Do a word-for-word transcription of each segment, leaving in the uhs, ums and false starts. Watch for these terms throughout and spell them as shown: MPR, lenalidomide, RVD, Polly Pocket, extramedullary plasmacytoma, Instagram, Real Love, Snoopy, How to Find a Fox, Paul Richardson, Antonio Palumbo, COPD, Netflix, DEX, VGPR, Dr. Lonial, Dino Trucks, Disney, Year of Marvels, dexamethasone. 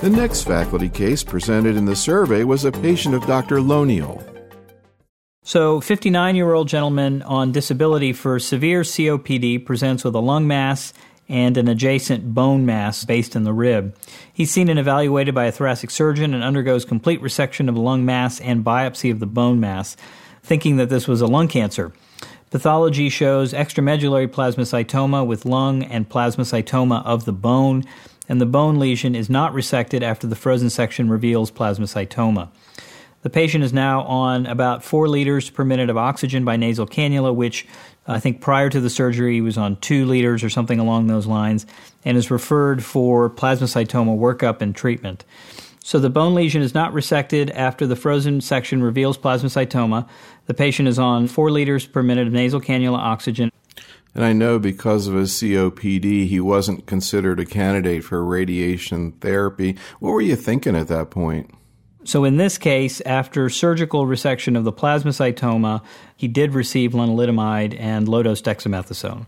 The next faculty case presented in the survey was a patient of Doctor Lonial. So, fifty-nine-year-old gentleman on disability for severe C O P D presents with a lung mass and an adjacent bone mass based in the rib. He's seen and evaluated by a thoracic surgeon and undergoes complete resection of the lung mass and biopsy of the bone mass, thinking that this was a lung cancer. Pathology shows extramedullary plasmacytoma with lung and plasmacytoma of the bone, and the bone lesion is not resected after the frozen section reveals plasmacytoma. The patient is now on about four liters per minute of oxygen by nasal cannula, which I think prior to the surgery he was on two liters or something along those lines, and is referred for plasmacytoma workup and treatment. So the bone lesion is not resected after the frozen section reveals plasmacytoma. The patient is on four liters per minute of nasal cannula oxygen. And I know because of his C O P D, he wasn't considered a candidate for radiation therapy. What were you thinking at that point? So in this case, after surgical resection of the plasmacytoma, he did receive lenalidomide and low-dose dexamethasone.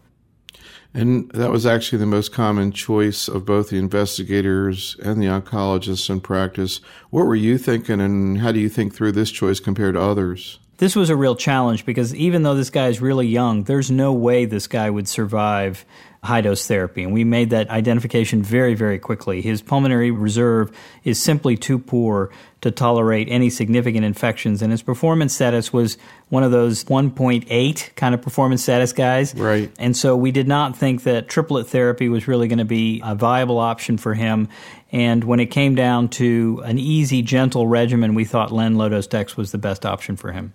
And that was actually the most common choice of both the investigators and the oncologists in practice. What were you thinking, and how do you think through this choice compared to others? This was a real challenge because even though this guy is really young, there's no way this guy would survive high-dose therapy. And we made that identification very, very quickly. His pulmonary reserve is simply too poor to tolerate any significant infections. And his performance status was one of those one point eight kind of performance status guys. Right. And so we did not think that triplet therapy was really going to be a viable option for him. And when it came down to an easy, gentle regimen, we thought Len Low-Dose Dex was the best option for him.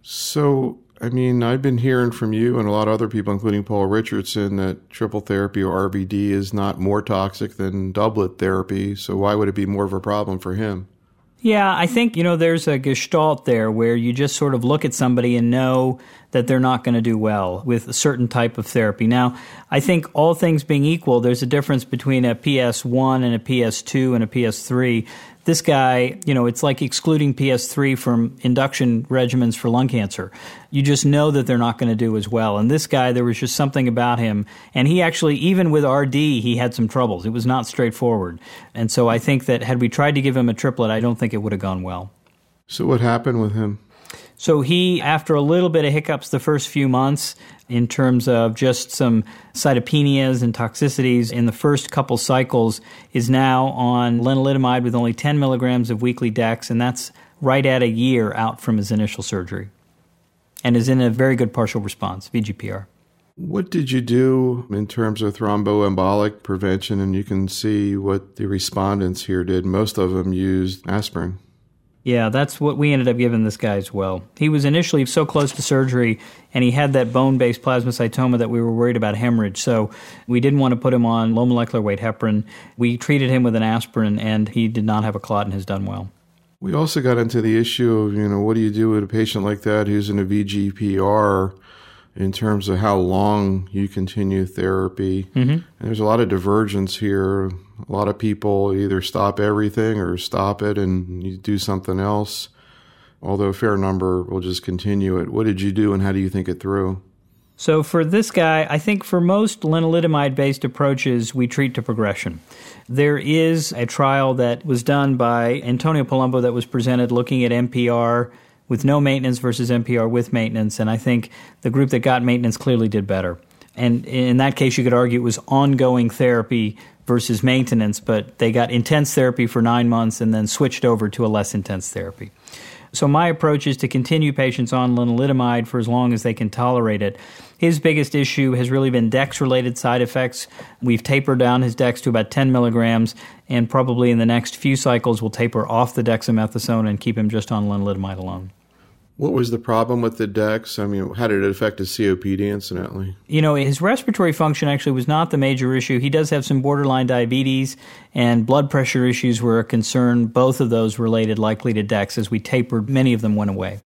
So, I mean, I've been hearing from you and a lot of other people, including Paul Richardson, that triple therapy or R V D is not more toxic than doublet therapy. So why would it be more of a problem for him? Yeah, I think, you know, there's a gestalt there where you just sort of look at somebody and know that they're not going to do well with a certain type of therapy. Now, I think all things being equal, there's a difference between a P S one and a P S two and a P S three. This guy, you know, it's like excluding P S three from induction regimens for lung cancer. You just know that they're not going to do as well. And this guy, there was just something about him. And he actually, even with R D, he had some troubles. It was not straightforward. And so I think that had we tried to give him a triplet, I don't think it would have gone well. So what happened with him? So he, after a little bit of hiccups the first few months in terms of just some cytopenias and toxicities in the first couple cycles, is now on lenalidomide with only ten milligrams of weekly DEX, and that's right at a year out from his initial surgery, and is in a very good partial response, V G P R. What did you do in terms of thromboembolic prevention? And you can see what the respondents here did. Most of them used aspirin. Yeah, that's what we ended up giving this guy as well. He was initially so close to surgery, and he had that bone-based plasmacytoma that we were worried about hemorrhage. So we didn't want to put him on low molecular weight heparin. We treated him with an aspirin, and he did not have a clot and has done well. We also got into the issue of, you know, what do you do with a patient like that who's in a V G P R in terms of how long you continue therapy? Mm-hmm. And there's a lot of divergence here. A lot of people either stop everything or stop it and you do something else, although a fair number will just continue it. What did you do and how do you think it through? So for this guy, I think for most lenalidomide-based approaches, we treat to progression. There is a trial that was done by Antonio Palumbo that was presented looking at M P R with no maintenance versus M P R with maintenance, and I think the group that got maintenance clearly did better. And in that case, you could argue it was ongoing therapy versus maintenance, but they got intense therapy for nine months and then switched over to a less intense therapy. So my approach is to continue patients on lenalidomide for as long as they can tolerate it. His biggest issue has really been DEX-related side effects. We've tapered down his DEX to about ten milligrams, and probably in the next few cycles we'll taper off the dexamethasone and keep him just on lenalidomide alone. What was the problem with the DEX? I mean, how did it affect his C O P D incidentally? You know, his respiratory function actually was not the major issue. He does have some borderline diabetes, and blood pressure issues were a concern. Both of those related likely to DEX as we tapered. Many of them went away.